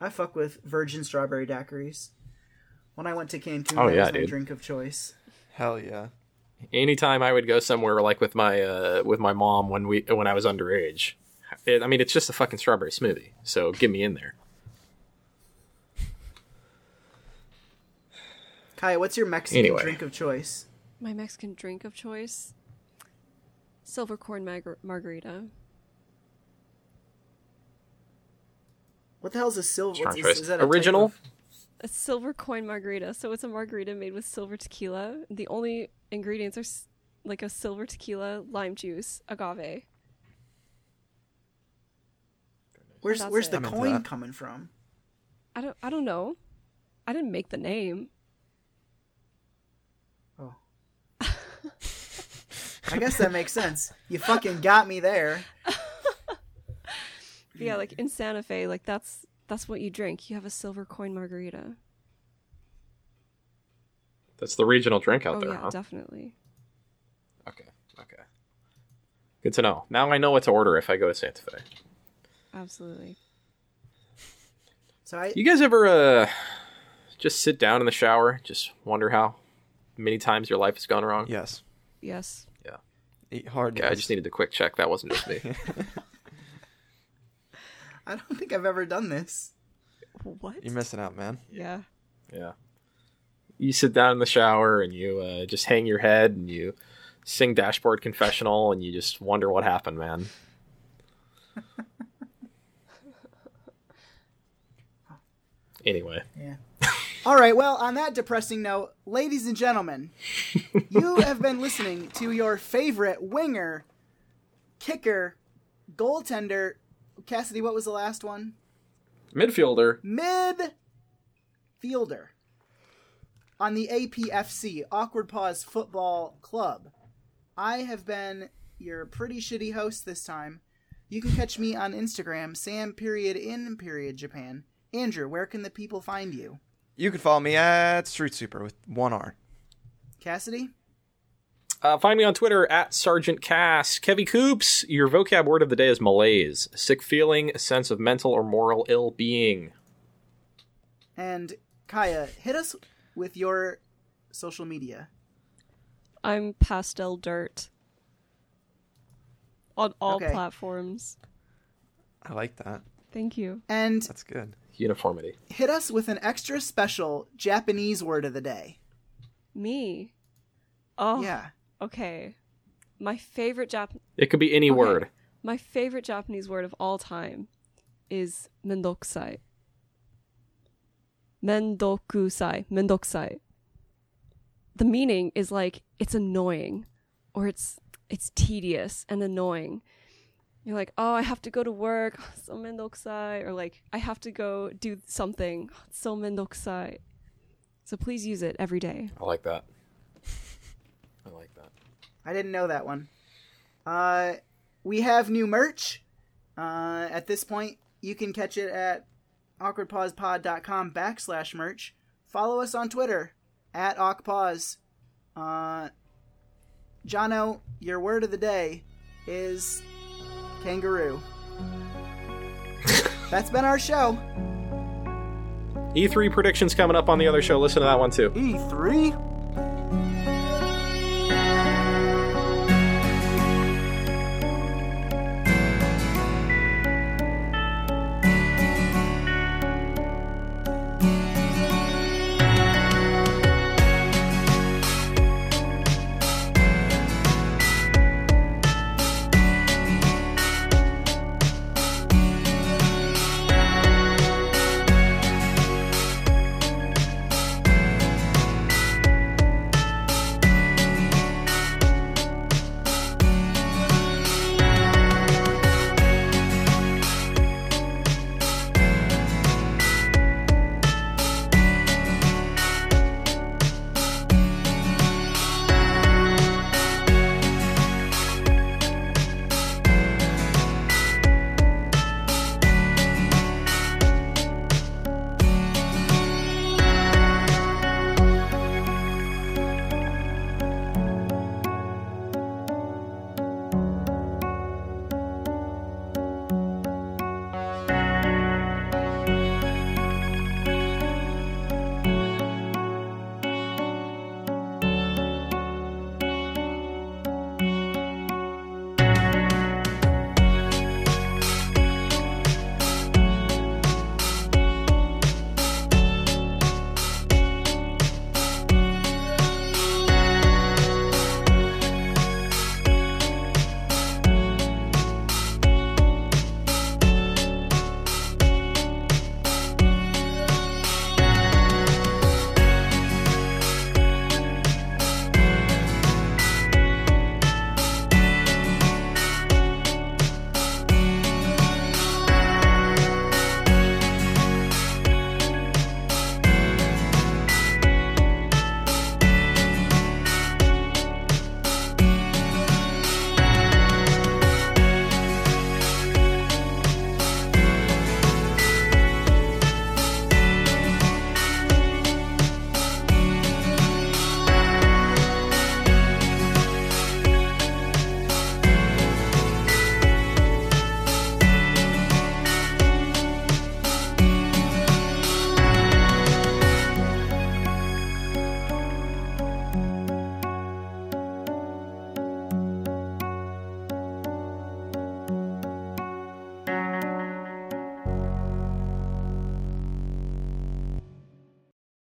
I fuck with virgin strawberry daiquiris. When I went to Cancun, that was my drink of choice. Hell yeah. Anytime I would go somewhere, like with my mom when I was underage, it's just a fucking strawberry smoothie. So get me in there. Kaya, what's your Mexican drink of choice? My Mexican drink of choice? Silver corn margarita. What the hell is a silver? Is that original? A silver coin margarita. So it's a margarita made with silver tequila. The only ingredients are like a silver tequila, lime juice, agave. Where's the coin coming from? I don't know. I didn't make the name. I guess that makes sense. You fucking got me there. Yeah, like in Santa Fe, like that's what you drink. You have a silver coin margarita. That's the regional drink out there, yeah, huh? Definitely. Okay. Good to know. Now I know what to order if I go to Santa Fe. Absolutely. So you guys ever just sit down in the shower, just wonder how many times your life has gone wrong? Yes. Yeah. Okay, I just needed a quick check. That wasn't just me. I don't think I've ever done this. What? You're missing out, man. Yeah. You sit down in the shower and you just hang your head and you sing Dashboard Confessional and you just wonder what happened, man. Anyway. Yeah. All right, well, on that depressing note, ladies and gentlemen, you have been listening to your favorite winger, kicker, goaltender. Cassidy, what was the last one? Midfielder. On the APFC, Awkward Pause Football Club. I have been your pretty shitty host this time. You can catch me on Instagram, Sam.in.Japan. Andrew, where can the people find you? You can follow me at Street Super with one R. Cassidy? Find me on Twitter at Sergeant Cass. Kevy Coops, your vocab word of the day is malaise. A sick feeling, a sense of mental or moral ill-being. And Kaya, hit us with your social media. I'm Pastel Dirt. On all platforms. I like that. Thank you. And that's good. Uniformity. Hit us with an extra special Japanese word of the day. Me? Oh. Yeah. Okay. My favorite It could be any word. My favorite Japanese word of all time is mendokusai. Mendokusai. the meaning is like, it's annoying, or it's tedious and annoying. You're like, oh, I have to go to work, so mendokusai, or like, I have to go do something, so mendokusai. So please use it every day. I like that. I like that. I didn't know that one. We have new merch. At this point, you can catch it at awkwardpausepod.com/merch. Follow us on Twitter at awkpause. Jono, your word of the day is kangaroo. That's been our show. E3 predictions coming up on the other show. Listen to that one too. E3?